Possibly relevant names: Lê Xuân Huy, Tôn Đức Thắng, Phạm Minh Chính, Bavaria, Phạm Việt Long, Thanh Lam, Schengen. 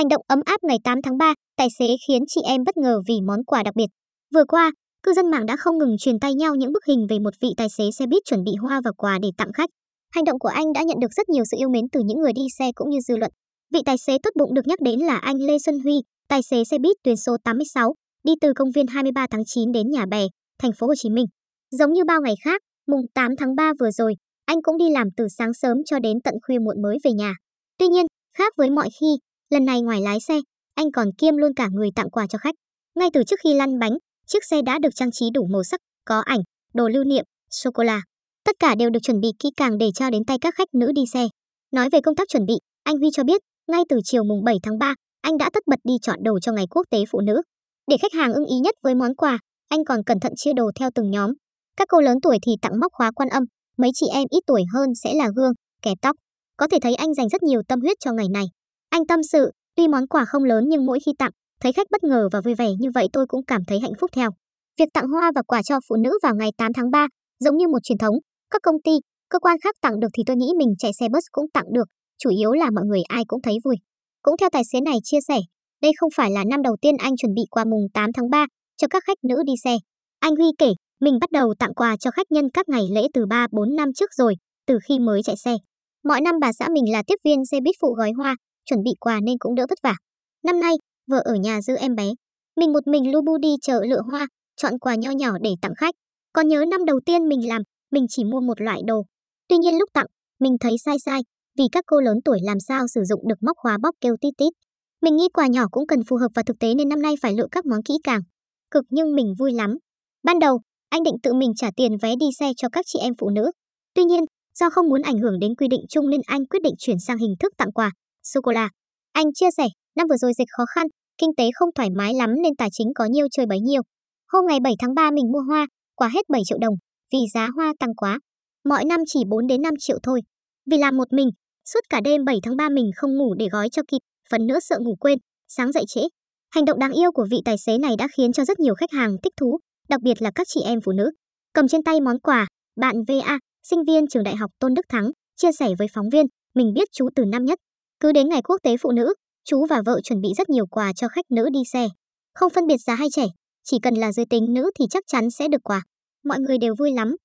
Hành động ấm áp ngày 8 tháng 3, tài xế khiến chị em bất ngờ vì món quà đặc biệt. Vừa qua, cư dân mạng đã không ngừng truyền tay nhau những bức hình về một vị tài xế xe buýt chuẩn bị hoa và quà để tặng khách. Hành động của anh đã nhận được rất nhiều sự yêu mến từ những người đi xe cũng như dư luận. Vị tài xế tốt bụng được nhắc đến là anh Lê Xuân Huy, tài xế xe buýt tuyến số 86, đi từ công viên 23 tháng 9 đến Nhà Bè, thành phố Hồ Chí Minh. Giống như bao ngày khác, mùng 8 tháng 3 vừa rồi, anh cũng đi làm từ sáng sớm cho đến tận khuya muộn mới về nhà. Tuy nhiên, khác với mọi khi, lần này ngoài lái xe, anh còn kiêm luôn cả người tặng quà cho khách. Ngay từ trước khi lăn bánh, chiếc xe đã được trang trí đủ màu sắc, có ảnh, đồ lưu niệm, sô-cô-la. Tất cả đều được chuẩn bị kỹ càng để trao đến tay các khách nữ đi xe. Nói về công tác chuẩn bị, anh Huy cho biết, ngay từ chiều mùng 7 tháng 3, anh đã tất bật đi chọn đồ cho Ngày Quốc tế Phụ nữ. Để khách hàng ưng ý nhất với món quà, anh còn cẩn thận chia đồ theo từng nhóm. Các cô lớn tuổi thì tặng móc khóa Quan Âm, mấy chị em ít tuổi hơn sẽ là gương, kẹp tóc. Có thể thấy anh dành rất nhiều tâm huyết cho ngày này. Anh tâm sự, tuy món quà không lớn nhưng mỗi khi tặng, thấy khách bất ngờ và vui vẻ như vậy tôi cũng cảm thấy hạnh phúc theo. Việc tặng hoa và quà cho phụ nữ vào ngày 8 tháng 3, giống như một truyền thống, các công ty, cơ quan khác tặng được thì tôi nghĩ mình chạy xe bus cũng tặng được, chủ yếu là mọi người ai cũng thấy vui. Cũng theo tài xế này chia sẻ, đây không phải là năm đầu tiên anh chuẩn bị quà mùng 8 tháng 3 cho các khách nữ đi xe. Anh Huy kể, mình bắt đầu tặng quà cho khách nhân các ngày lễ từ 3-4 năm trước rồi, từ khi mới chạy xe. Mọi năm bà xã mình là tiếp viên xe buýt phụ gói hoa, chuẩn bị quà nên cũng đỡ vất vả. Năm nay, vợ ở nhà giữ em bé. Mình một mình lu bu đi chợ lựa hoa, chọn quà nho nhỏ để tặng khách. Còn nhớ năm đầu tiên mình làm, mình chỉ mua một loại đồ. Tuy nhiên lúc tặng, mình thấy sai, vì các cô lớn tuổi làm sao sử dụng được móc khóa bóp kêu tít tít. Mình nghĩ quà nhỏ cũng cần phù hợp và thực tế nên năm nay phải lựa các món kỹ càng. Cực nhưng mình vui lắm. Ban đầu, anh định tự mình trả tiền vé đi xe cho các chị em phụ nữ. Tuy nhiên, do không muốn ảnh hưởng đến quy định chung nên anh quyết định chuyển sang hình thức tặng quà sô-cô-la. Anh chia sẻ, năm vừa rồi dịch khó khăn, kinh tế không thoải mái lắm nên tài chính có nhiêu chơi bấy nhiêu. Hôm ngày 7 tháng 3 mình mua hoa, quả hết 7 triệu đồng, vì giá hoa tăng quá. Mọi năm chỉ 4 đến 5 triệu thôi. Vì làm một mình, suốt cả đêm 7 tháng 3 mình không ngủ để gói cho kịp, phần nữa sợ ngủ quên, sáng dậy trễ. Hành động đáng yêu của vị tài xế này đã khiến cho rất nhiều khách hàng thích thú, đặc biệt là các chị em phụ nữ. Cầm trên tay món quà, bạn VA, sinh viên trường đại học Tôn Đức Thắng, chia sẻ với phóng viên, mình biết chú từ năm nhất. Cứ đến Ngày Quốc tế Phụ nữ, chú và vợ chuẩn bị rất nhiều quà cho khách nữ đi xe. Không phân biệt già hay trẻ, chỉ cần là giới tính nữ thì chắc chắn sẽ được quà. Mọi người đều vui lắm.